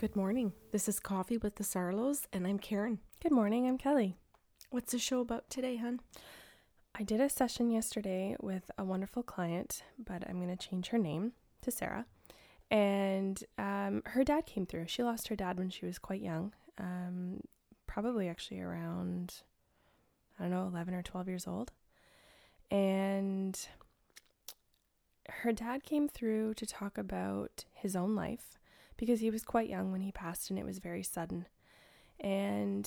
Good morning. This is Coffee with the Sarlos, and I'm Karen. Good morning. I'm Kelly. What's the show about today, hon? I did a session yesterday with a wonderful client, but I'm going to change her name to Sarah. And her dad came through. She lost her dad when she was quite young, probably actually around, 11 or 12 years old. And her dad came through to talk about his own life, because he was quite young when he passed and it was very sudden. And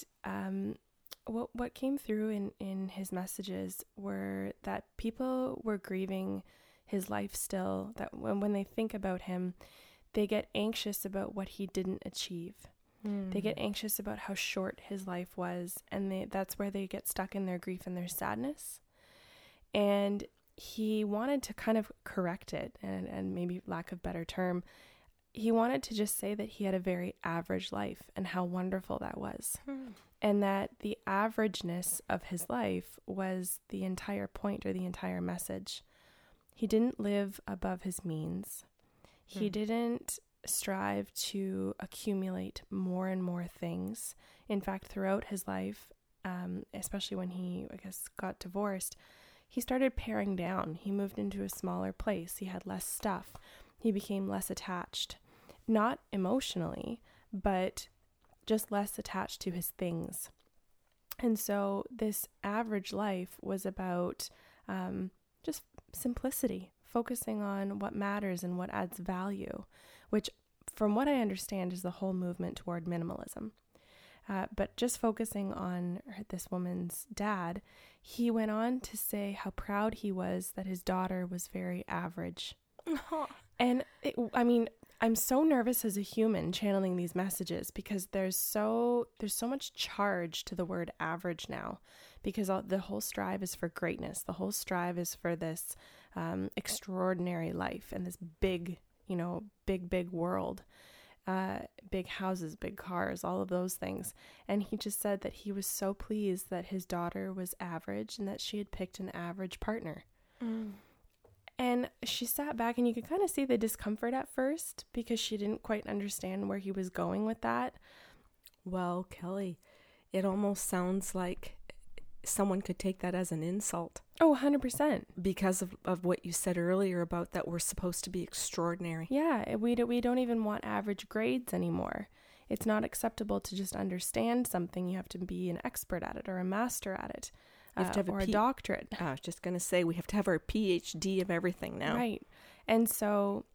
what came through in his messages were that people were grieving his life still, that when they think about him, they get anxious about what he didn't achieve. They get anxious about how short his life was, and that's where they get stuck in their grief and their sadness. And he wanted to kind of correct it, and maybe lack of better term, he wanted to just say that he had a very average life and how wonderful that was. And that the averageness of his life was the entire point or the entire message. He didn't live above his means. He didn't strive to accumulate more and more things. In fact, throughout his life, especially when he, got divorced, he started paring down. He moved into a smaller place. He had less stuff. He became less attached. Not emotionally, but just less attached to his things. And so this average life was about just simplicity, focusing on what matters and what adds value, which from what I understand is the whole movement toward minimalism. But just focusing on this woman's dad, he went on to say how proud he was that his daughter was very average. And I'm so nervous as a human channeling these messages, because there's so much charge to the word average now, because the whole strive is for greatness. The whole strive is for this extraordinary life and this big, big world, big houses, big cars, all of those things. And he just said that he was so pleased that his daughter was average and that she had picked an average partner. And she sat back, and you could kind of see the discomfort at first because she didn't quite understand where he was going with that. Well, Kelly, it almost sounds like someone could take that as an insult. Oh, 100%. Because of what you said earlier about that we're supposed to be extraordinary. Yeah, we don't even want average grades anymore. It's not acceptable to just understand something. You have to be an expert at it or a master at it. You have to have or a doctorate. I was just going to say, we have to have our PhD of everything now. Right. And so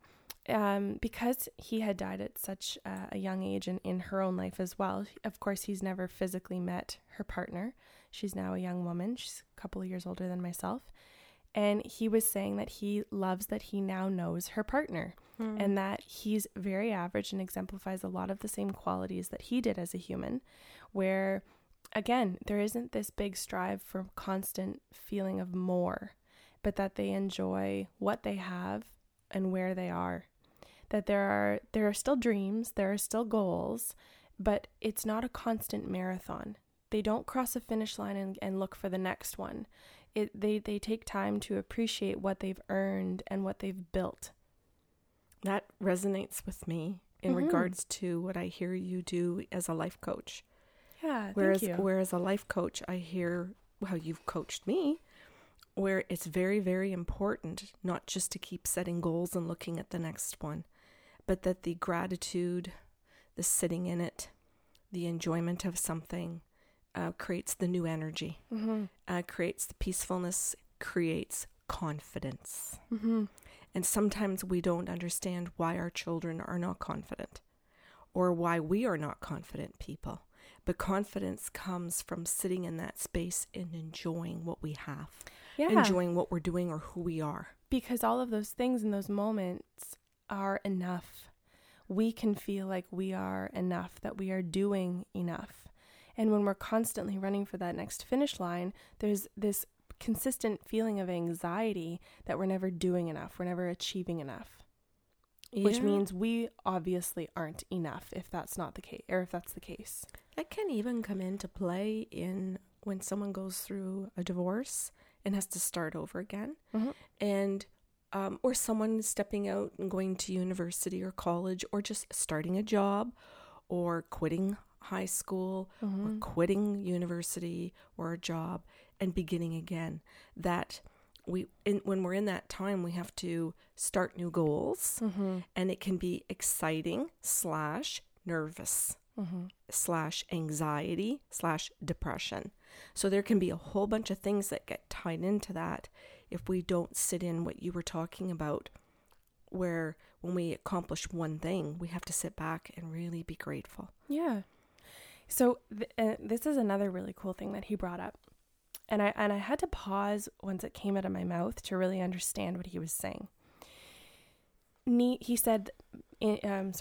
because he had died at such a young age and in her own life as well, of course, he's never physically met her partner. She's now a young woman. She's a couple of years older than myself. And he was saying that he loves that he now knows her partner and that he's very average and exemplifies a lot of the same qualities that he did as a human, where again, there isn't this big strive for constant feeling of more, but that they enjoy what they have and where they are. That there are still dreams, there are still goals, but it's not a constant marathon. They don't cross a finish line and look for the next one. They take time to appreciate what they've earned and what they've built. That resonates with me in regards to what I hear you do as a life coach. Yeah, whereas a life coach, I hear how you've coached me, where it's very, very important not just to keep setting goals and looking at the next one, but that the gratitude, the sitting in it, the enjoyment of something creates the new energy, creates the peacefulness, creates confidence. And sometimes we don't understand why our children are not confident or why we are not confident people. But confidence comes from sitting in that space and enjoying what we have, enjoying what we're doing or who we are. Because all of those things and those moments are enough. We can feel like we are enough, that we are doing enough. And when we're constantly running for that next finish line, there's this consistent feeling of anxiety that we're never doing enough, we're never achieving enough. Yeah. Which means we obviously aren't enough if that's not the case, or if that's the case. That can even come into play in when someone goes through a divorce and has to start over again. And or someone stepping out and going to university or college, or just starting a job, or quitting high school, or quitting university or a job and beginning again. That when we're in that time, we have to start new goals, and it can be exciting / nervous / anxiety / depression. So there can be a whole bunch of things that get tied into that if we don't sit in what you were talking about, where when we accomplish one thing, we have to sit back and really be grateful. Yeah. So this is another really cool thing that he brought up. And I had to pause once it came out of my mouth to really understand what he was saying. He said, I'm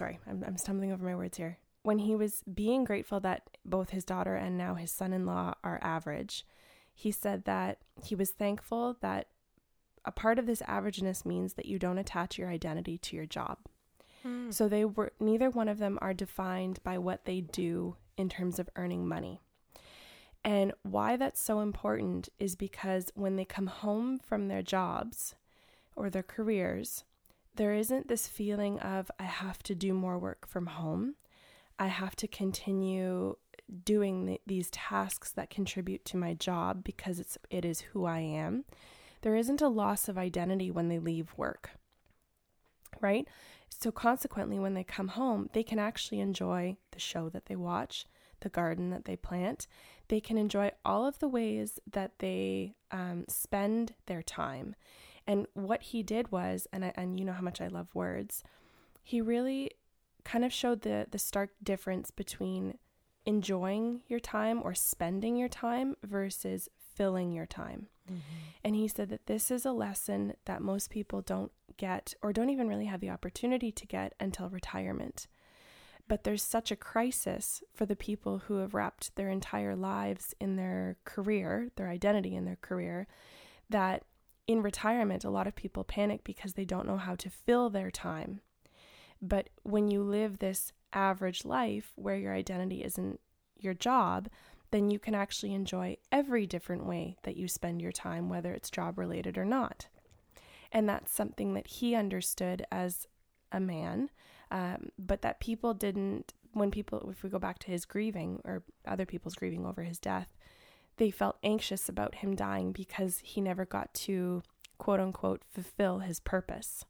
stumbling over my words here. When he was being grateful that both his daughter and now his son-in-law are average, he said that he was thankful that a part of this averageness means that you don't attach your identity to your job. So neither one of them are defined by what they do in terms of earning money. And why that's so important is because when they come home from their jobs or their careers, there isn't this feeling of, I have to do more work from home. I have to continue doing these tasks that contribute to my job because it is who I am. There isn't a loss of identity when they leave work, right? So consequently, when they come home, they can actually enjoy the show that they watch, the garden that they plant. They can enjoy all of the ways that they spend their time. And what he did was, and you know how much I love words, he really kind of showed the stark difference between enjoying your time or spending your time versus filling your time. And he said that this is a lesson that most people don't get or don't even really have the opportunity to get until retirement. But there's such a crisis for the people who have wrapped their entire lives in their career, their identity in their career, that in retirement, a lot of people panic because they don't know how to fill their time. But when you live this average life where your identity isn't your job, then you can actually enjoy every different way that you spend your time, whether it's job related or not. And that's something that he understood as a man, but that people didn't, if we go back to his grieving or other people's grieving over his death, they felt anxious about him dying because he never got to, quote unquote, fulfill his purpose.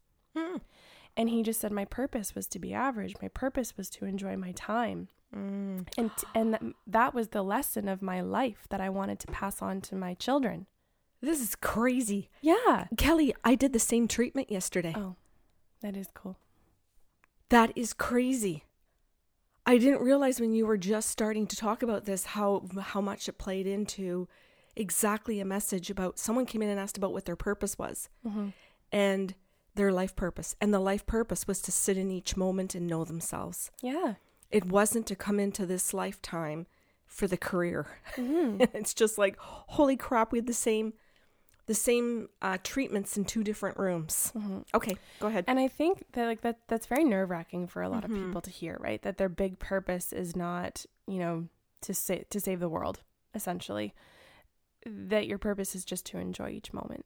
And he just said, my purpose was to be average. My purpose was to enjoy my time. And that was the lesson of my life that I wanted to pass on to my children. This is crazy. Yeah. Kelly, I did the same treatment yesterday. Oh, that is cool. That is crazy. I didn't realize when you were just starting to talk about this how much it played into exactly a message about someone came in and asked about what their purpose was and their life purpose. And the life purpose was to sit in each moment and know themselves. Yeah. It wasn't to come into this lifetime for the career. It's just like, holy crap, we had the same treatments in two different rooms. Okay, go ahead. And I think that that's very nerve-wracking for a lot of people to hear, right? That their big purpose is not, to save the world, essentially. That your purpose is just to enjoy each moment.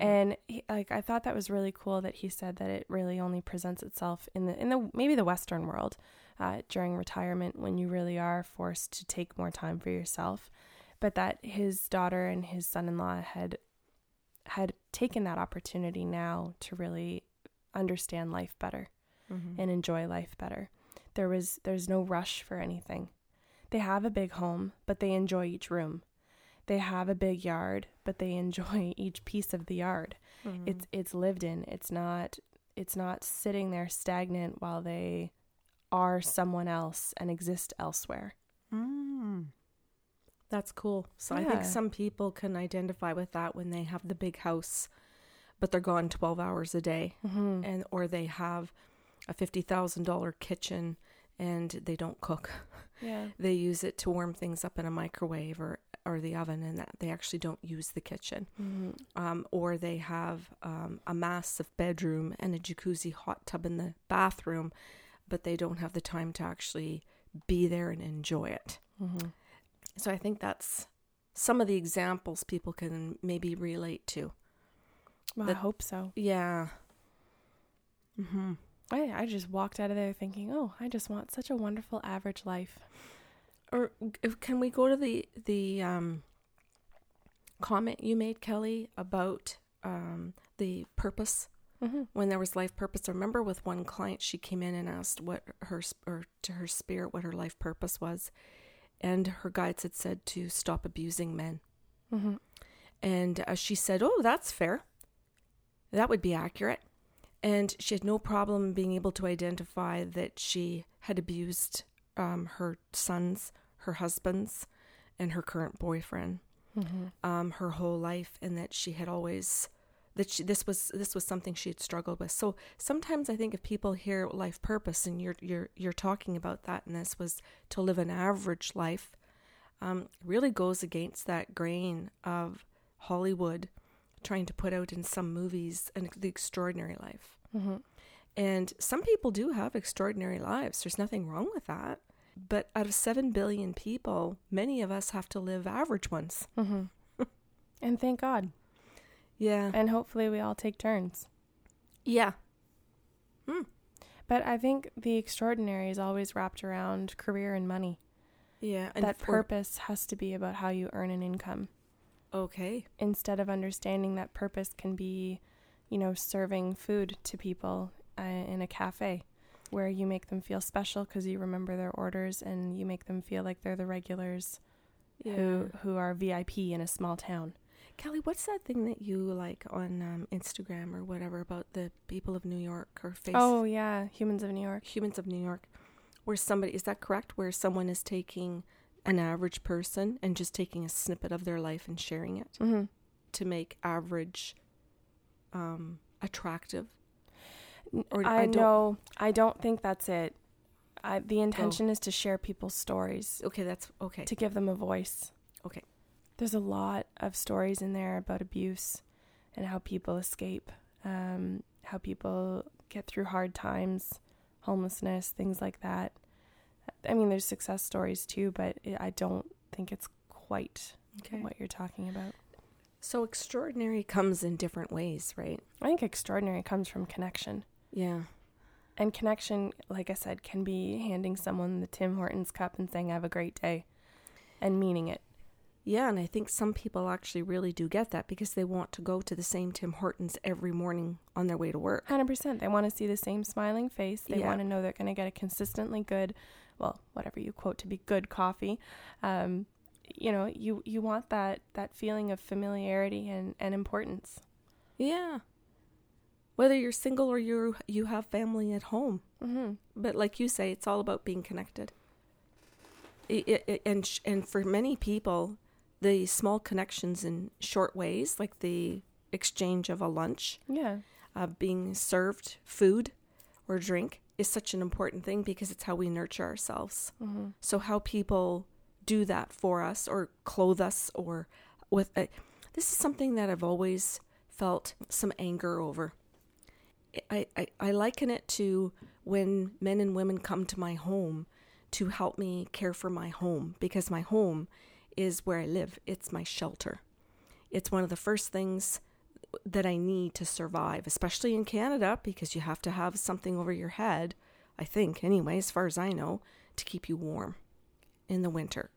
And I thought that was really cool that he said that it really only presents itself in the maybe the Western world during retirement when you really are forced to take more time for yourself, but that his daughter and his son-in-law had taken that opportunity now to really understand life better and enjoy life better. There's no rush for anything. They have a big home, but they enjoy each room. They have a big yard, but they enjoy each piece of the yard. It's lived in. It's not sitting there stagnant while they are someone else and exist elsewhere. That's cool. So yeah. I think some people can identify with that when they have the big house, but they're gone 12 hours a day, or they have a $50,000 kitchen and they don't cook. Yeah, they use it to warm things up in a microwave or the oven, and that they actually don't use the kitchen. Or they have a massive bedroom and a jacuzzi hot tub in the bathroom, but they don't have the time to actually be there and enjoy it. So I think that's some of the examples people can maybe relate to. Well, I hope so. Yeah. I just walked out of there thinking, oh, I just want such a wonderful average life. Or can we go to the comment you made, Kelly, about the purpose? Mm-hmm. When there was life purpose. I remember with one client, she came in and asked what her spirit, what her life purpose was. And her guides had said to stop abusing men. Mm-hmm. And she said, oh, that's fair. That would be accurate. And she had no problem being able to identify that she had abused her sons, her husbands, and her current boyfriend, mm-hmm. Her whole life, and that she had always... This was something she had struggled with. So sometimes I think if people hear life purpose, and you're talking about that, and this was to live an average life, really goes against that grain of Hollywood trying to put out in some movies the extraordinary life. Mm-hmm. And some people do have extraordinary lives. There's nothing wrong with that. But out of 7 billion people, many of us have to live average ones. Mm-hmm. And thank God. Yeah. And hopefully we all take turns. Yeah. Hmm. But I think the extraordinary is always wrapped around career and money. Yeah. And that purpose has to be about how you earn an income. Okay. Instead of understanding that purpose can be, serving food to people in a cafe where you make them feel special because you remember their orders and you make them feel like they're the regulars who are VIP in a small town. Kelly, what's that thing that you like on Instagram or whatever about the people of New York or Facebook? Oh, yeah. Humans of New York. Humans of New York. Where somebody, is that correct? Where someone is taking an average person and just taking a snippet of their life and sharing it mm-hmm. to make average attractive? Or I don't think that's it. The intention is to share people's stories. Okay, that's okay. To give them a voice. Okay. There's a lot of stories in there about abuse and how people escape, how people get through hard times, homelessness, things like that. I mean, there's success stories too, but I don't think it's quite what you're talking about. So extraordinary comes in different ways, right? I think extraordinary comes from connection. Yeah. And connection, like I said, can be handing someone the Tim Hortons cup and saying, have a great day, and meaning it. Yeah, and I think some people actually really do get that because they want to go to the same Tim Hortons every morning on their way to work. 100%. They want to see the same smiling face. They want to know they're going to get a consistently good, well, whatever you quote to be good coffee. You want that feeling of familiarity and importance. Yeah. Whether you're single or you have family at home. Mm-hmm. But like you say, it's all about being connected. And for many people... the small connections in short ways, like the exchange of a lunch, being served food or drink is such an important thing because it's how we nurture ourselves. Mm-hmm. So how people do that for us or clothe us or this is something that I've always felt some anger over. I liken it to when men and women come to my home to help me care for my home because my home is where I live. It's my shelter. It's one of the first things that I need to survive, especially in Canada, because you have to have something over your head, I think, anyway, as far as I know, to keep you warm in the winter.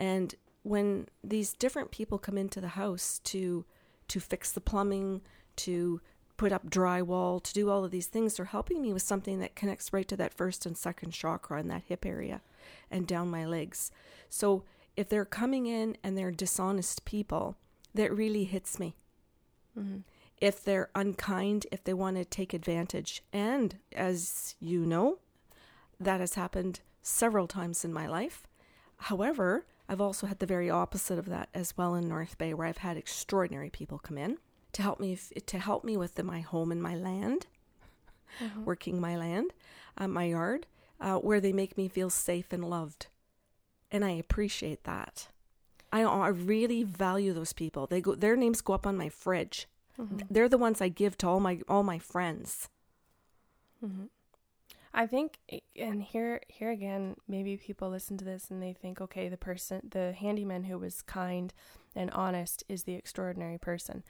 And when these different people come into the house to fix the plumbing, to put up drywall, to do all of these things, they're helping me with something that connects right to that first and second chakra in that hip area and down my legs. So if they're coming in and they're dishonest people, that really hits me. Mm-hmm. If they're unkind, if they want to take advantage. And as you know, that has happened several times in my life. However, I've also had the very opposite of that as well in North Bay, where I've had extraordinary people come in to help me with my home and my land, mm-hmm. working my land, my yard, where they make me feel safe and loved. And I appreciate that. I really value those people. They go. Their names go up on my fridge. Mm-hmm. They're the ones I give to all my friends. Mm-hmm. I think, and here again, maybe people listen to this and they think, okay, the handyman who was kind and honest is the extraordinary person.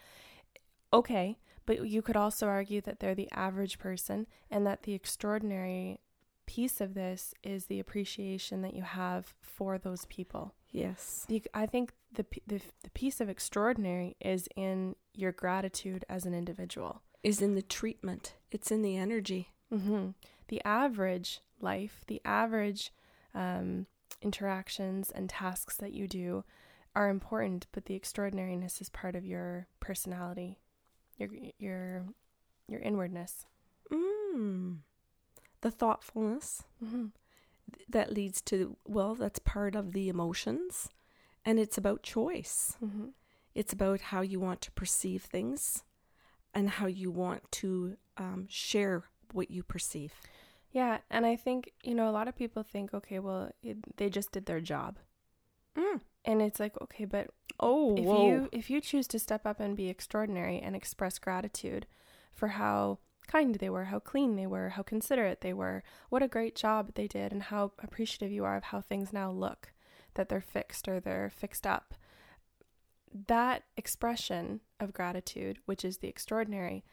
Okay, But you could also argue that they're the average person, and that the extraordinary piece of this is the appreciation that you have for those people. Yes. I think the piece of extraordinary is in your gratitude as an individual. Is in the treatment. It's in the energy. Mm-hmm. The average life, the average interactions and tasks that you do are important, but the extraordinariness is part of your personality, your inwardness. Mm. The thoughtfulness mm-hmm. that leads to, well, that's part of the emotions, and it's about choice. Mm-hmm. It's about how you want to perceive things and how you want to share what you perceive. Yeah, and I think, a lot of people think, okay, well, they just did their job. Mm. And it's like, okay, but if you choose to step up and be extraordinary and express gratitude for how kind they were, how clean they were, how considerate they were, what a great job they did, and how appreciative you are of how things now look, that they're fixed or they're fixed up. That expression of gratitude, which is the extraordinary,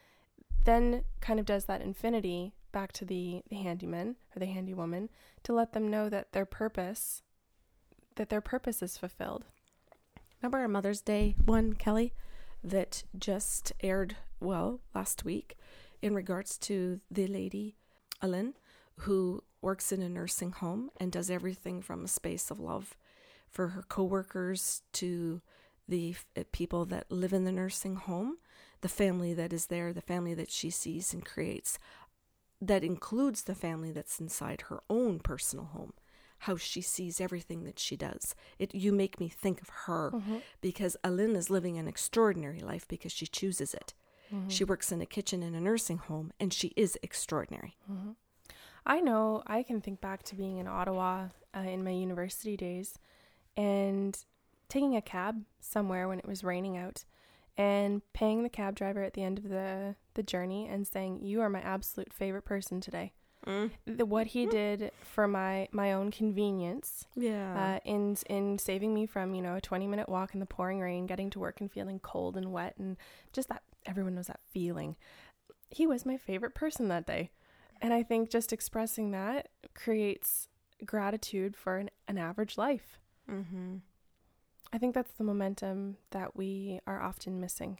then kind of does that infinity back to the handyman or the handywoman to let them know that their purpose is fulfilled. Remember our Mother's Day one, Kelly, that just aired last week in regards to the lady, Ellen, who works in a nursing home and does everything from a space of love for her coworkers to the people that live in the nursing home, the family that is there, the family that she sees and creates, that includes the family that's inside her own personal home. How she sees everything that she does. You make me think of her mm-hmm. because Aline is living an extraordinary life because she chooses it. Mm-hmm. She works in a kitchen in a nursing home and she is extraordinary. Mm-hmm. I know I can think back to being in Ottawa in my university days and taking a cab somewhere when it was raining out and paying the cab driver at the end of the journey and saying, "You are my absolute favorite person today." Mm. What he did for my own convenience, in saving me from a 20-minute walk in the pouring rain, getting to work and feeling cold and wet, and just that everyone knows that feeling. He was my favorite person that day, and I think just expressing that creates gratitude for an average life. Mm-hmm. I think that's the momentum that we are often missing.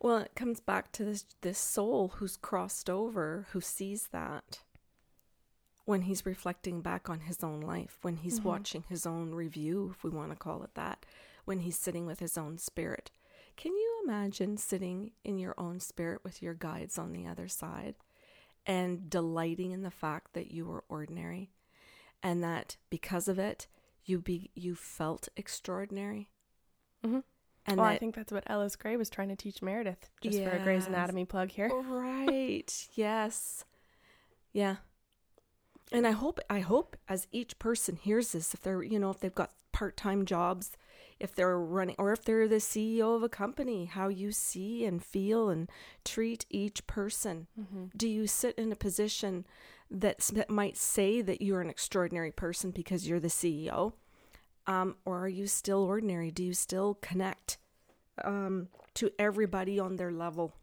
Well, it comes back to this soul who's crossed over, who sees that. When he's reflecting back on his own life, when he's mm-hmm. watching his own review, if we want to call it that, when he's sitting with his own spirit. Can you imagine sitting in your own spirit with your guides on the other side and delighting in the fact that you were ordinary and that because of it, you felt extraordinary? Mm-hmm. And I think that's what Ellis Gray was trying to teach Meredith, just for a Gray's Anatomy plug here. Right. Yes. Yeah. And I hope as each person hears this, if they're, if they've got part-time jobs, if they're running, or if they're the CEO of a company, how you see and feel and treat each person. Mm-hmm. Do you sit in a position that might say that you're an extraordinary person because you're the CEO? Or are you still ordinary? Do you still connect to everybody on their level?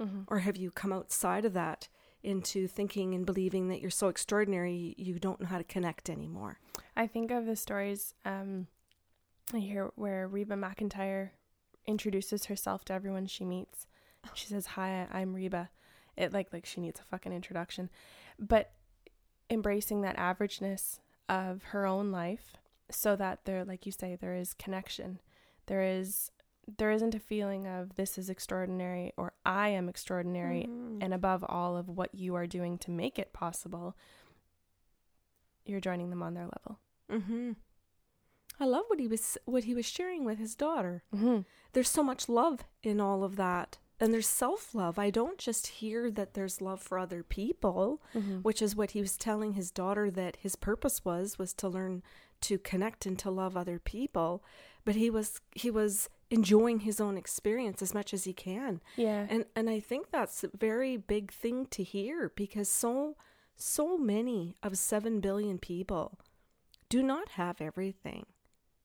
Mm-hmm. Or have you come outside of that? Into thinking and believing that you're so extraordinary, you don't know how to connect anymore. I think of the stories I hear where Reba McIntyre introduces herself to everyone she meets. She says, "Hi, I'm Reba." It like she needs a fucking introduction, but embracing that averageness of her own life, so that there, like you say, there is connection. There isn't a feeling of this is extraordinary or I am extraordinary mm-hmm. and above all of what you are doing to make it possible. You're joining them on their level. Mm-hmm. I love what he was sharing with his daughter. Mm-hmm. There's so much love in all of that. And there's self-love. I don't just hear that there's love for other people, mm-hmm. which is what he was telling his daughter that his purpose was to learn to connect and to love other people. But he was enjoying his own experience as much as he can. Yeah. And I think that's a very big thing to hear because so many of 7 billion people do not have everything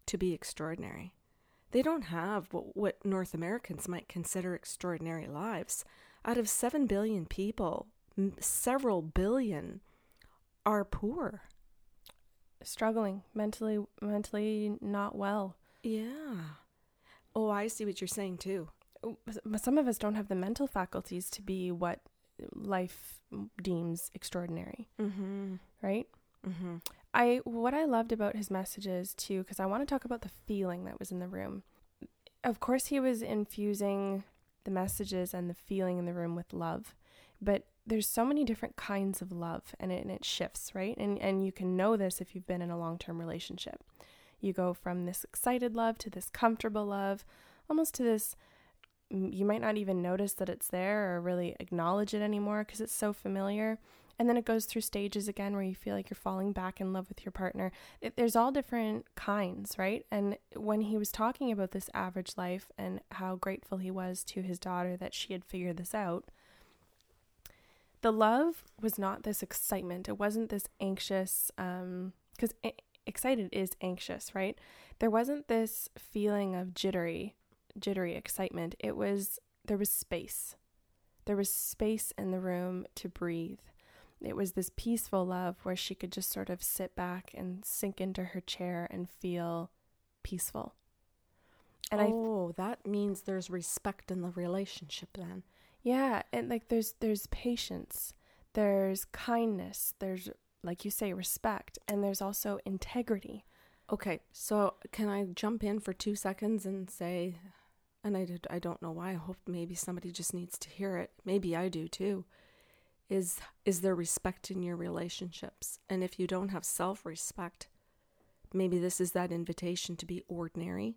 to be extraordinary. They don't have what North Americans might consider extraordinary lives. out of 7 billion people, several billion are poor. Struggling, mentally not well. Yeah. Oh, I see what you're saying too. Some of us don't have the mental faculties to be what life deems extraordinary. Mm-hmm. Right? Mm-hmm. What I loved about his messages too, because I want to talk about the feeling that was in the room. Of course, he was infusing the messages and the feeling in the room with love, but there's so many different kinds of love, and it shifts, right? And you can know this if you've been in a long-term relationship. You go from this excited love to this comfortable love, almost to this, you might not even notice that it's there or really acknowledge it anymore because it's so familiar. And then it goes through stages again where you feel like you're falling back in love with your partner. There's all different kinds, right? And when he was talking about this average life and how grateful he was to his daughter that she had figured this out, the love was not this excitement. It wasn't this anxious, because excited is anxious, right? There wasn't this feeling of jittery excitement. There was space. There was space in the room to breathe. It was this peaceful love where she could just sort of sit back and sink into her chair and feel peaceful. And that means there's respect in the relationship then. Yeah, and like there's patience, there's kindness, there's, like you say, respect, and there's also integrity. Okay, so can I jump in for 2 seconds and say, and I don't know why, I hope maybe somebody just needs to hear it, maybe I do too, is there respect in your relationships? And if you don't have self-respect, maybe this is that invitation to be ordinary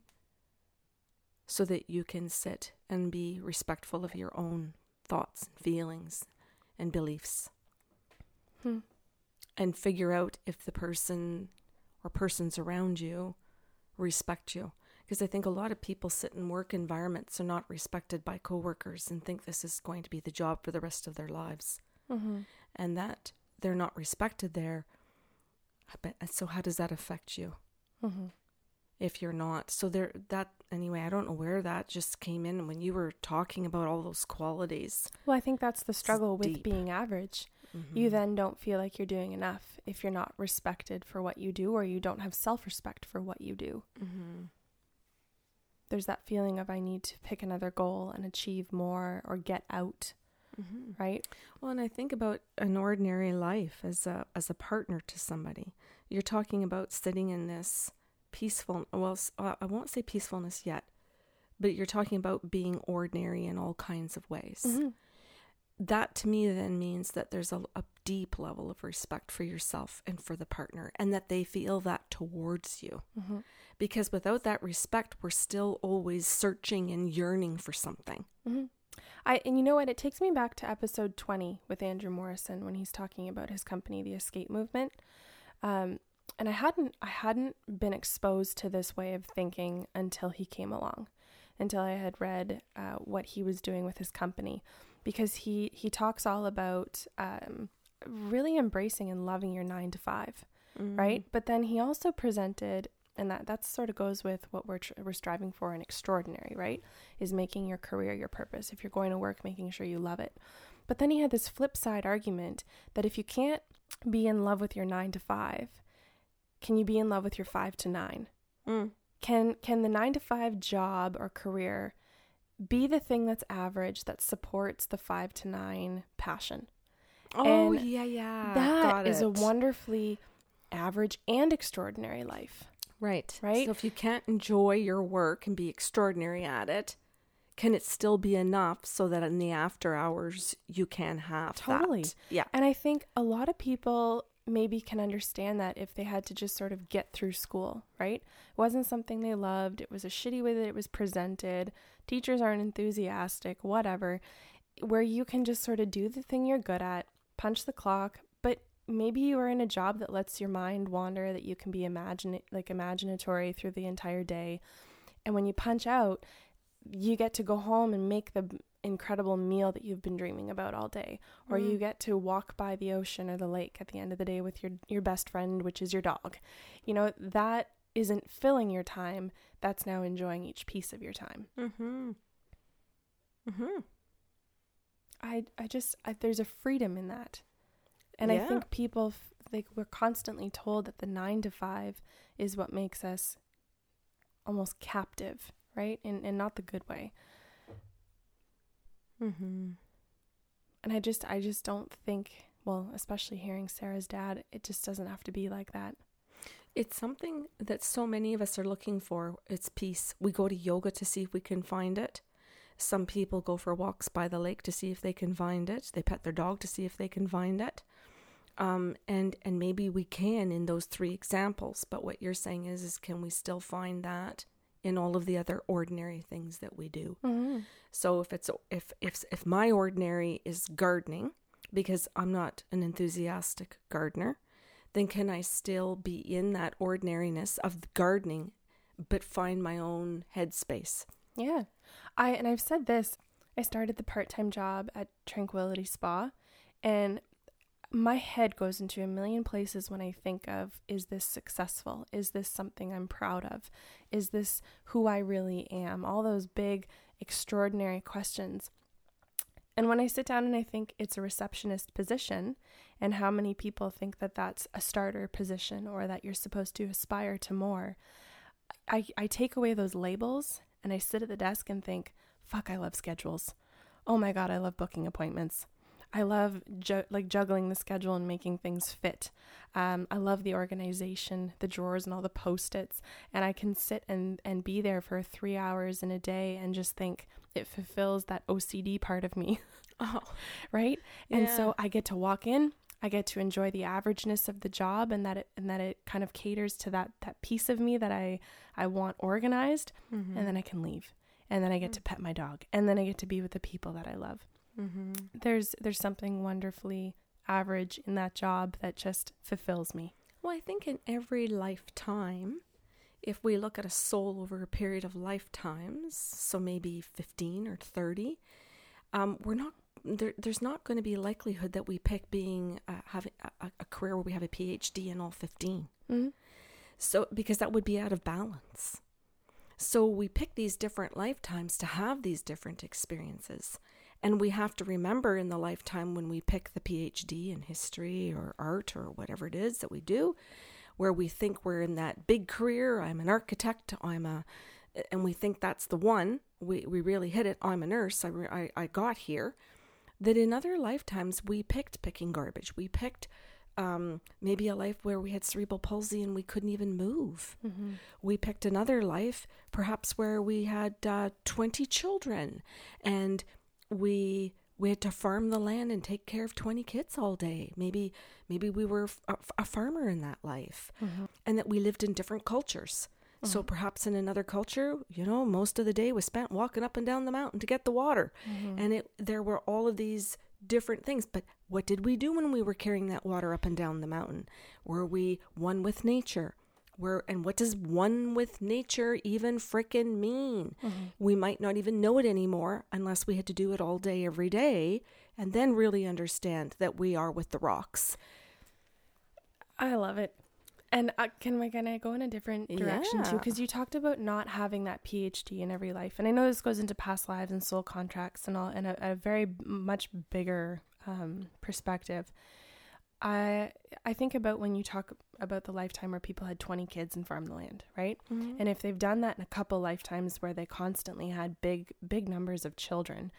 so that you can sit and be respectful of your own thoughts, and feelings, and beliefs. And figure out if the person or persons around you respect you. Because I think a lot of people sit in work environments are not respected by coworkers and think this is going to be the job for the rest of their lives. Mm-hmm. And that they're not respected there. So how does that affect you? Mm-hmm. If you're not. So there, that, anyway, I don't know where that just came in when you were talking about all those qualities. Well, I think that's the struggle with being average. Mm-hmm. You then don't feel like you're doing enough if you're not respected for what you do or you don't have self-respect for what you do. Mm-hmm. There's that feeling of I need to pick another goal and achieve more or get out. Mm-hmm. Right? Well, and I think about an ordinary life as a partner to somebody. You're talking about sitting in this peaceful, well, I won't say peacefulness yet, but you're talking about being ordinary in all kinds of ways. Mm-hmm. That to me then means that there's a deep level of respect for yourself and for the partner and that they feel that towards you. Mm-hmm. Because without that respect, we're still always searching and yearning for something. Mm-hmm. And you know what? It takes me back to episode 20 with Andrew Morrison when he's talking about his company, the Escape Movement. And I hadn't been exposed to this way of thinking until he came along, until I had read what he was doing with his company, because he talks all about really embracing and loving your 9 to 5, mm-hmm. right? But then he also presented, and that sort of goes with what we're striving for in extraordinary, right? Is making your career your purpose. If you're going to work, making sure you love it. But then he had this flip side argument that if you can't be in love with your 9 to 5, can you be in love with your 5 to 9? Mm. Can the 9 to 5 job or career be the thing that's average that supports the 5 to 9 passion? Oh, and yeah. That is a wonderfully average and extraordinary life. Right. Right. So if you can't enjoy your work and be extraordinary at it, can it still be enough so that in the after hours you can have totally. That? Yeah. And I think a lot of people maybe can understand that if they had to just sort of get through school, right? It wasn't something they loved. It was a shitty way that it was presented. Teachers aren't enthusiastic, whatever, where you can just sort of do the thing you're good at, punch the clock, but maybe you are in a job that lets your mind wander, that you can be imaginatory through the entire day. And when you punch out, you get to go home and make the incredible meal that you've been dreaming about all day, or you get to walk by the ocean or the lake at the end of the day with your best friend, which is your dog. You know, that isn't filling your time. That's now enjoying each piece of your time. Mm-hmm. Mm-hmm. I just there's a freedom in that. And yeah. I think people, like, we're constantly told that the 9 to 5 is what makes us almost captive, right? And not the good way. Mm-hmm. And I just don't think, well, especially hearing Sarah's dad, it just doesn't have to be like that. It's something that so many of us are looking for. It's peace. We go to yoga to see if we can find it. Some people go for walks by the lake to see if they can find it. They pet their dog to see if they can find it. And maybe we can in those three examples. But what you're saying is can we still find that in all of the other ordinary things that we do? Mm-hmm. So if my ordinary is gardening, because I'm not an enthusiastic gardener, then can I still be in that ordinariness of gardening, but find my own headspace? Yeah. I've said this. I started the part-time job at Tranquility Spa, and my head goes into a million places when I think of, is this successful? Is this something I'm proud of? Is this who I really am? All those big, extraordinary questions. And when I sit down and I think it's a receptionist position, and how many people think that that's a starter position or that you're supposed to aspire to more, I take away those labels and I sit at the desk and think, fuck, I love schedules. Oh my God, I love booking appointments. I love juggling the schedule and making things fit. I love the organization, the drawers and all the Post-its. And I can sit and be there for 3 hours in a day and just think it fulfills that OCD part of me. Oh, right? Yeah. And so I get to walk in. I get to enjoy the averageness of the job and that it kind of caters to that piece of me that I want organized. Mm-hmm. And then I can leave. And then I get to pet my dog. And then I get to be with the people that I love. Mm-hmm. There's something wonderfully average in that job that just fulfills me. Well, I think in every lifetime, if we look at a soul over a period of lifetimes, so maybe 15 or 30, we're not there's not going to be a likelihood that we pick being having a career where we have a PhD in all 15. Mm-hmm. So because that would be out of balance. So we pick these different lifetimes to have these different experiences. And we have to remember in the lifetime when we pick the PhD in history or art or whatever it is that we do, where we think we're in that big career, I'm an architect, and we think that's the one, we really hit it, I'm a nurse, I got here, that in other lifetimes we picked picking garbage. We picked maybe a life where we had cerebral palsy and we couldn't even move. Mm-hmm. We picked another life, perhaps where we had 20 children and we had to farm the land and take care of 20 kids all day. Maybe we were a farmer in that life, mm-hmm. and that we lived in different cultures. Mm-hmm. So perhaps in another culture, most of the day was spent walking up and down the mountain to get the water. Mm-hmm. And there were all of these different things. But what did we do when we were carrying that water up and down the mountain? Were we one with nature? And what does one with nature even frickin' mean? Mm-hmm. We might not even know it anymore unless we had to do it all day, every day, and then really understand that we are with the rocks. I love it. And can I go in a different direction too? Because you talked about not having that PhD in every life. And I know this goes into past lives and soul contracts and all in a very much bigger perspective. I think about when you talk about the lifetime where people had 20 kids and farmed the land, right? Mm-hmm. And if they've done that in a couple lifetimes where they constantly had big numbers of children,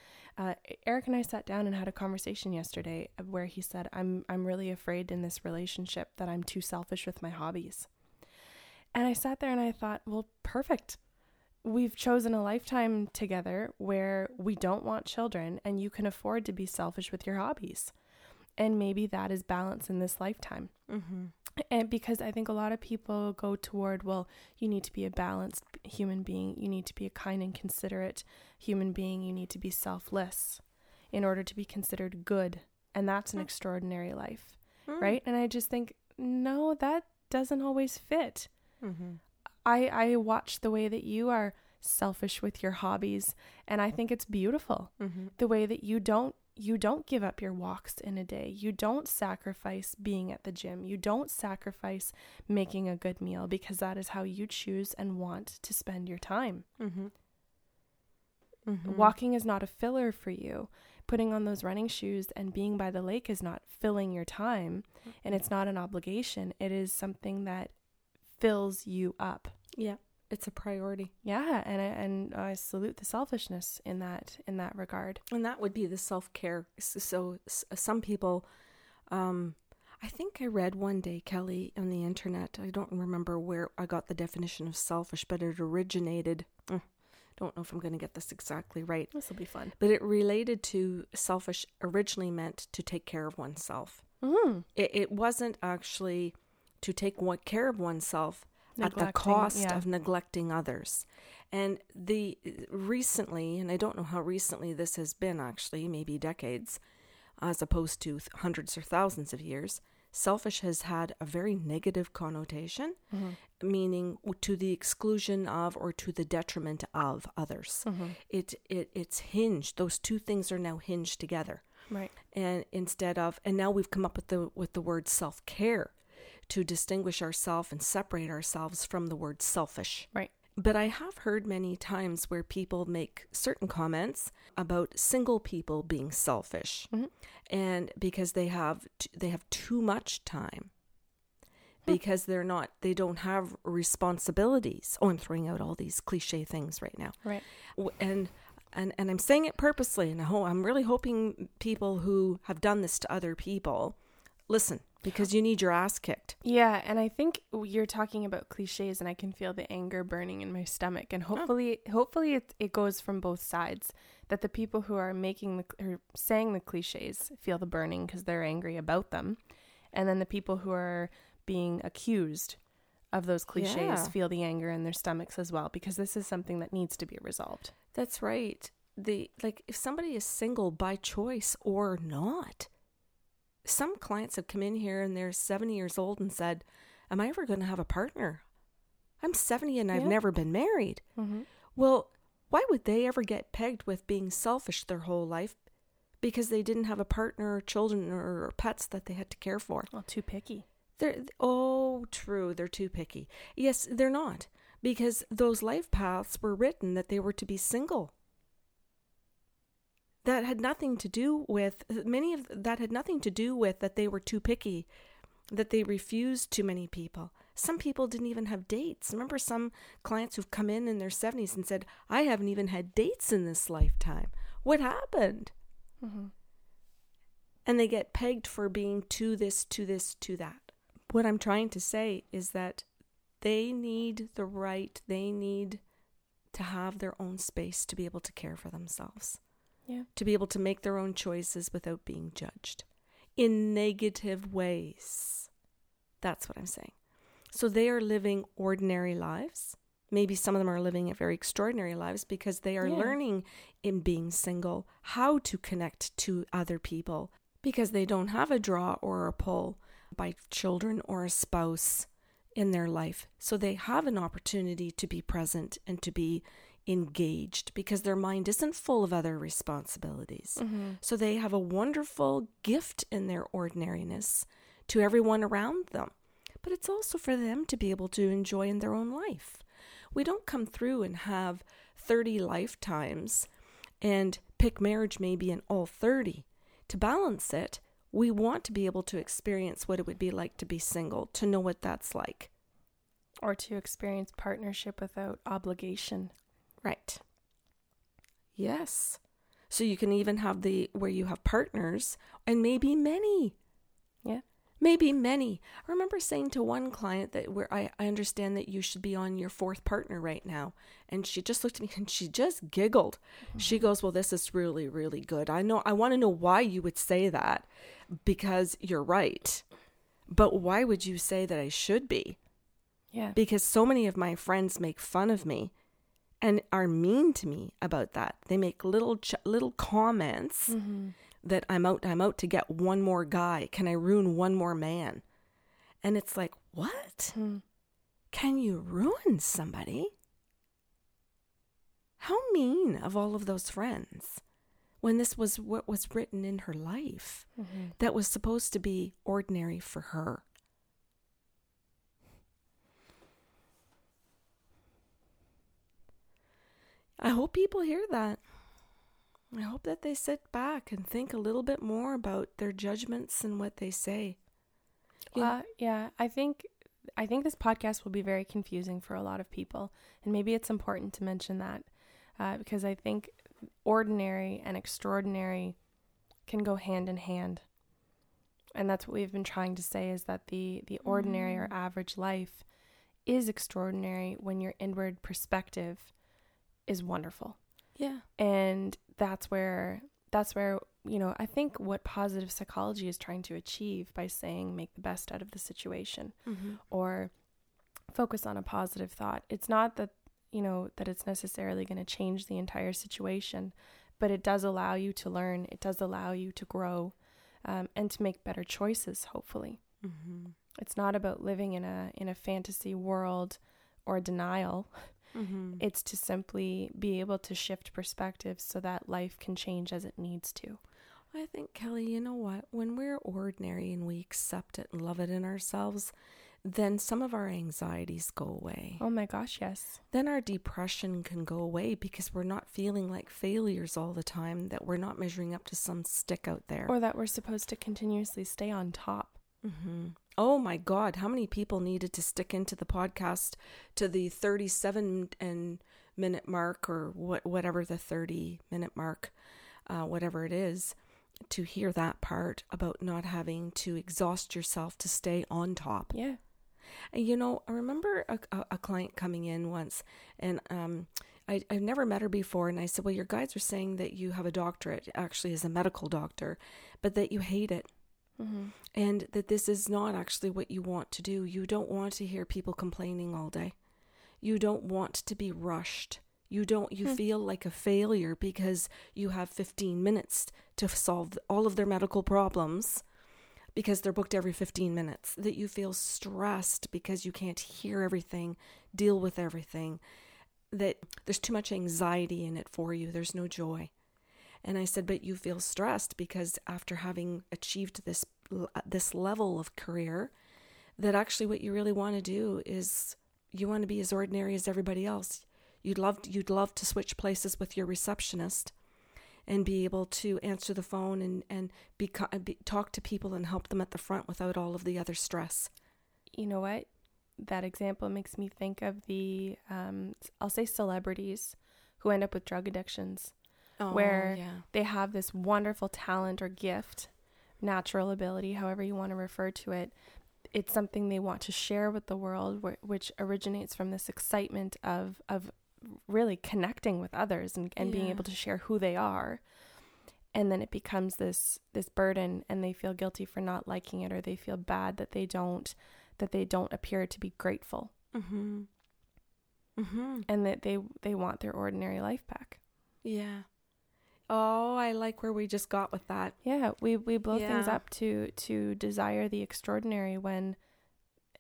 Eric and I sat down and had a conversation yesterday where he said, I'm really afraid in this relationship that I'm too selfish with my hobbies. And I sat there and I thought, well, perfect. We've chosen a lifetime together where we don't want children and you can afford to be selfish with your hobbies. And maybe that is balance in this lifetime. Mm-hmm. And because I think a lot of people go toward, well, you need to be a balanced human being. You need to be a kind and considerate human being. You need to be selfless in order to be considered good. And that's an extraordinary life, right? And I just think, no, that doesn't always fit. Mm-hmm. I watch the way that you are selfish with your hobbies. And I think it's beautiful, mm-hmm. the way that you don't give up your walks in a day. You don't sacrifice being at the gym. You don't sacrifice making a good meal because that is how you choose and want to spend your time. Mm-hmm. Mm-hmm. Walking is not a filler for you putting on those running shoes and being by the lake is not filling your time, and it's not an obligation. It is something that fills you up. Yeah. It's a priority. Yeah. And I salute the selfishness in that regard. And that would be the self-care. So some people, I think I read one day, Kelly, on the internet. I don't remember where I got the definition of selfish, but it originated. Don't know if I'm going to get this exactly right. This will be fun. But it related to selfish originally meant to take care of oneself. Mm-hmm. It wasn't actually to take care of oneself at the cost of neglecting others. And recently, and I don't know how recently this has been actually, maybe decades, as opposed to hundreds or thousands of years, selfish has had a very negative connotation, mm-hmm. meaning to the exclusion of or to the detriment of others. Mm-hmm. It's hinged. Those two things are now hinged together. Right. And now we've come up with the word self-care to distinguish ourselves and separate ourselves from the word selfish. Right. But I have heard many times where people make certain comments about single people being selfish, mm-hmm. and because they have too much time, because they don't have responsibilities. Oh, I'm throwing out all these cliche things right now. Right. And I'm saying it purposely, and I'm really hoping people who have done this to other people listen. Because you need your ass kicked. Yeah, and I think you're talking about cliches, and I can feel the anger burning in my stomach. And hopefully, it goes from both sides, that the people who are saying the cliches feel the burning because they're angry about them, and then the people who are being accused of those cliches feel the anger in their stomachs as well, because this is something that needs to be resolved. That's right. If somebody is single by choice or not. Some clients have come in here and they're 70 years old and said, am I ever going to have a partner? I'm 70 and I've never been married. Mm-hmm. Well, why would they ever get pegged with being selfish their whole life? Because they didn't have a partner or children or pets that they had to care for. Well, too picky. They're too picky. Yes, they're not. Because those life paths were written that they were to be single. That had nothing to do with that they were too picky, that they refused too many people. Some people didn't even have dates. Remember some clients who've come in their 70s and said, I haven't even had dates in this lifetime. What happened? Mm-hmm. And they get pegged for being too this, too that. What I'm trying to say is that they need to have their own space to be able to care for themselves. Yeah. To be able to make their own choices without being judged in negative ways. That's what I'm saying. So they are living ordinary lives. Maybe some of them are living very extraordinary lives because they are learning in being single how to connect to other people because they don't have a draw or a pull by children or a spouse in their life. So they have an opportunity to be present and to be engaged because their mind isn't full of other responsibilities. Mm-hmm. So they have a wonderful gift in their ordinariness to everyone around them. But it's also for them to be able to enjoy in their own life. We don't come through and have 30 lifetimes and pick marriage maybe in all 30. To balance it, we want to be able to experience what it would be like to be single, to know what that's like. Or to experience partnership without obligation. Right. Yes. So you can even have where you have partners and maybe many. Yeah. Maybe many. I remember saying to one client that I understand that you should be on your fourth partner right now. And she just looked at me and she just giggled. Mm-hmm. She goes, well, this is really, really good. I want to know why you would say that because you're right. But why would you say that I should be? Yeah. Because so many of my friends make fun of me. And are mean to me about that. They make little comments mm-hmm. that I'm out to get one more guy. Can I ruin one more man? And it's like, what? Mm. Can you ruin somebody? How mean of all of those friends when this was what was written in her life mm-hmm. that was supposed to be ordinary for her. I hope people hear that. I hope that they sit back and think a little bit more about their judgments and what they say. Well, yeah, I think this podcast will be very confusing for a lot of people, and maybe it's important to mention that because I think ordinary and extraordinary can go hand in hand, and that's what we've been trying to say, is that the ordinary or average life is extraordinary when your inward perspective is wonderful. Yeah. And that's where, you know, I think what positive psychology is trying to achieve by saying make the best out of the situation or focus on a positive thought. It's not that, you know, that it's necessarily going to change the entire situation, but it does allow you to learn. It does allow you to grow and to make better choices, hopefully. Mm-hmm. It's not about living in a fantasy world or denial. Mm-hmm. It's to simply be able to shift perspectives so that life can change as it needs to. I think, Kelly, you know what? When we're ordinary and we accept it and love it in ourselves, then some of our anxieties go away. Oh my gosh, yes. Then our depression can go away because we're not feeling like failures all the time, that we're not measuring up to some stick out there. Or that we're supposed to continuously stay on top. Mm-hmm. Oh my God, how many people needed to stick into the podcast to the 37-minute mark or whatever the 30-minute mark, whatever it is, to hear that part about not having to exhaust yourself to stay on top. Yeah. And you know, I remember a client coming in once, and I've never met her before, and I said, well, your guides are saying that you have a doctorate, actually as a medical doctor, but that you hate it. Mm-hmm. And that this is not actually what you want to do. You don't want to hear people complaining all day. You don't want to be rushed. You feel like a failure because you have 15 minutes to solve all of their medical problems because they're booked every 15 minutes. That you feel stressed because you can't hear everything, deal with everything. That there's too much anxiety in it for you. There's no joy. And I said, but you feel stressed because after having achieved this level of career, that actually what you really want to do is you want to be as ordinary as everybody else. You'd love to switch places with your receptionist and be able to answer the phone and talk to people and help them at the front without all of the other stress. You know what? That example makes me think of the, I'll say celebrities who end up with drug addictions. Oh, where they have this wonderful talent or gift, natural ability, however you want to refer to it. It's something they want to share with the world, which originates from this excitement of really connecting with others and being able to share who they are. And then it becomes this burden, and they feel guilty for not liking it, or they feel bad that they don't appear to be grateful. Mm-hmm. Mm-hmm. And that they want their ordinary life back. Yeah. Oh, I like where we just got with that. Yeah, we blow things up to desire the extraordinary when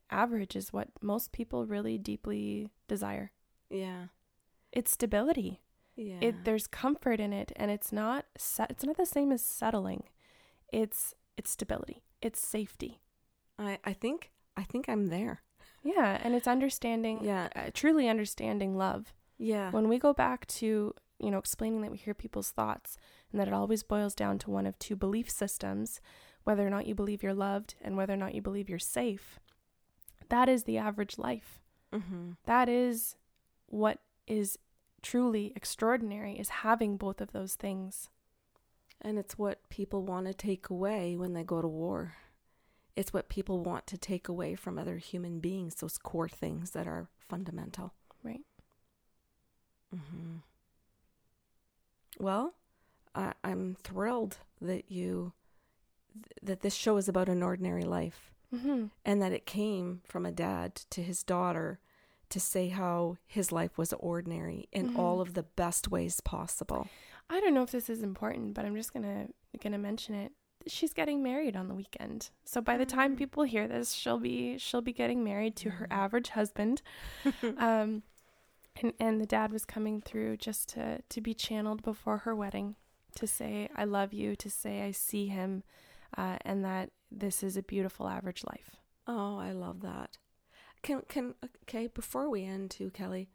average is what most people really deeply desire. Yeah. It's stability. Yeah. There's comfort in it, and it's not the same as settling. It's stability. It's safety. I think I'm there. Yeah, and it's understanding, truly understanding love. Yeah. When we go back to explaining that we hear people's thoughts and that it always boils down to one of two belief systems, whether or not you believe you're loved and whether or not you believe you're safe. That is the average life. Mm-hmm. That is what is truly extraordinary, is having both of those things. And it's what people want to take away when they go to war. It's what people want to take away from other human beings, those core things that are fundamental. Right. Mm-hmm. Well, I'm thrilled that that this show is about an ordinary life, and that it came from a dad to his daughter to say how his life was ordinary in all of the best ways possible. I don't know if this is important, but I'm just gonna mention it. She's getting married on the weekend, so by the time people hear this, she'll be getting married to her average husband. And the dad was coming through just to be channeled before her wedding, to say, I love you, to say, I see him, and that this is a beautiful average life. Oh, I love that. Okay, before we end too, Kelly,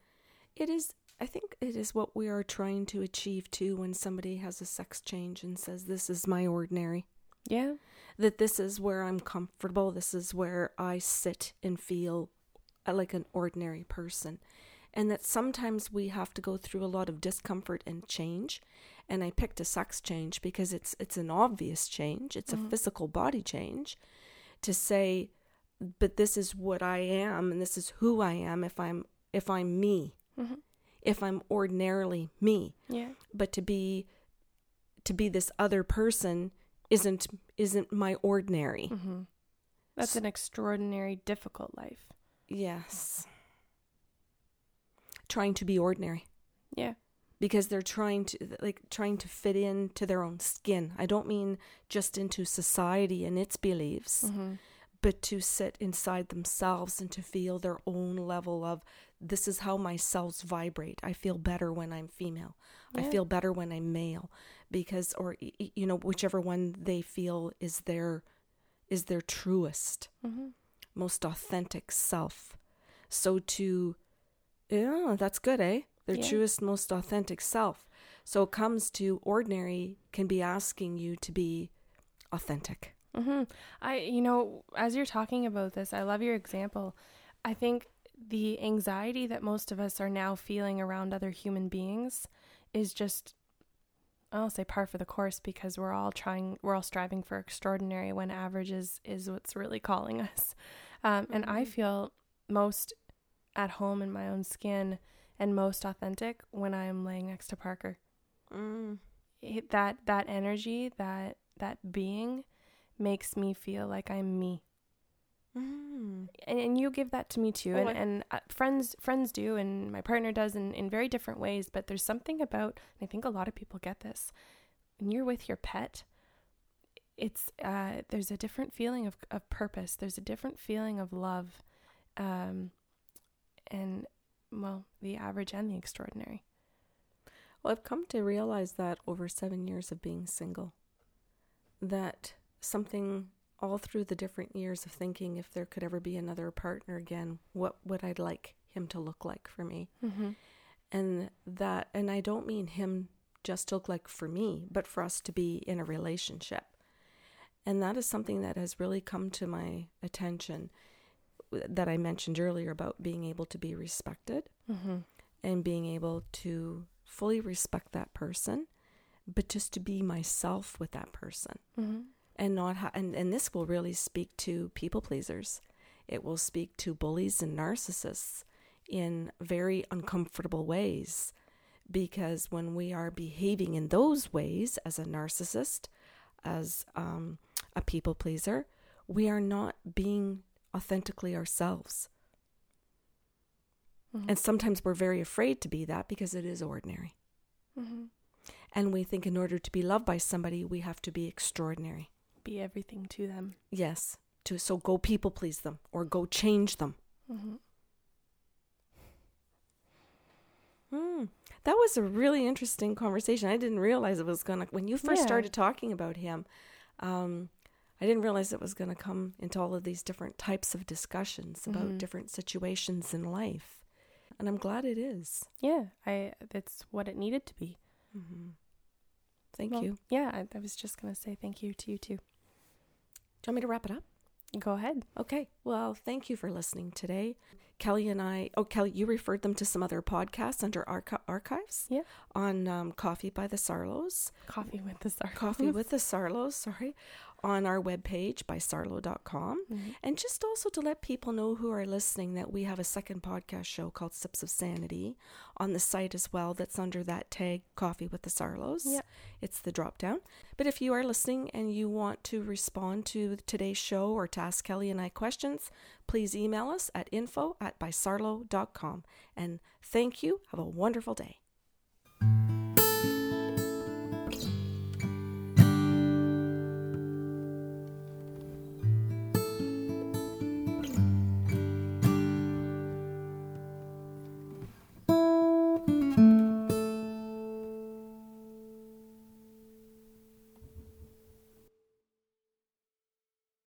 it is I think it is what we are trying to achieve too when somebody has a sex change and says, this is my ordinary. Yeah. That this is where I'm comfortable. This is where I sit and feel like an ordinary person. And that sometimes we have to go through a lot of discomfort and change. And I picked a sex change because it's an obvious change. It's a physical body change to say, but this is what I am and this is who I am if I'm me, if I'm ordinarily me. Yeah. But to be this other person isn't my ordinary. That's an extraordinary, difficult life. Yes. Trying to be ordinary. Yeah. Because they're trying to fit into their own skin. I don't mean just into society and its beliefs, but to sit inside themselves and to feel their own level of, this is how my cells vibrate. I feel better when I'm female. Yeah. I feel better when I'm male, because, or, you know, whichever one they feel is their truest, most authentic self. So to, yeah, that's good, eh? Their truest, most authentic self. So it comes to ordinary can be asking you to be authentic. As you're talking about this, I love your example. I think the anxiety that most of us are now feeling around other human beings is just, I'll say, par for the course, because we're all striving for extraordinary when average is what's really calling us. And I feel most at home in my own skin and most authentic when I'm laying next to Parker. That energy, that being makes me feel like I'm me. And you give that to me too. And friends do, and my partner does in very different ways, but there's something about, and I think a lot of people get this, when you're with your pet, it's there's a different feeling of purpose. There's a different feeling of love. And, well, the average and the extraordinary. Well, I've come to realize that over 7 years of being single, that something all through the different years of thinking, if there could ever be another partner again, what would I like him to look like for me? And I don't mean him just to look like for me, but for us to be in a relationship. And that is something that has really come to my attention, that I mentioned earlier about being able to be respected and being able to fully respect that person, but just to be myself with that person and not, and this will really speak to people pleasers. It will speak to bullies and narcissists in very uncomfortable ways, because when we are behaving in those ways as a narcissist, as a people pleaser, we are not being authentically ourselves. And sometimes we're very afraid to be that because it is ordinary. And we think in order to be loved by somebody, we have to be extraordinary. Be everything to them. Yes. So go people please them or go change them. That was a really interesting conversation. I didn't realize it was gonna, when you first started talking about him, I didn't realize it was going to come into all of these different types of discussions about different situations in life. And I'm glad it is. Yeah, that's what it needed to be. Thank you. Yeah, I was just going to say thank you to you too. Do you want me to wrap it up? Go ahead. Okay. Well, thank you for listening today. Kelly and I, Kelly, you referred them to some other podcasts under archives. Yeah. On Coffee by the Sarlos. Coffee with the Sarlos, sorry. On our webpage, bysarlo.com. And just also to let people know who are listening that we have a second podcast show called Sips of Sanity on the site as well. That's under that tag, Coffee with the Sarlos. Yep. It's the drop down. But if you are listening and you want to respond to today's show or to ask Kelly and I questions, please email us at info@bysarlo.com. And thank you. Have a wonderful day.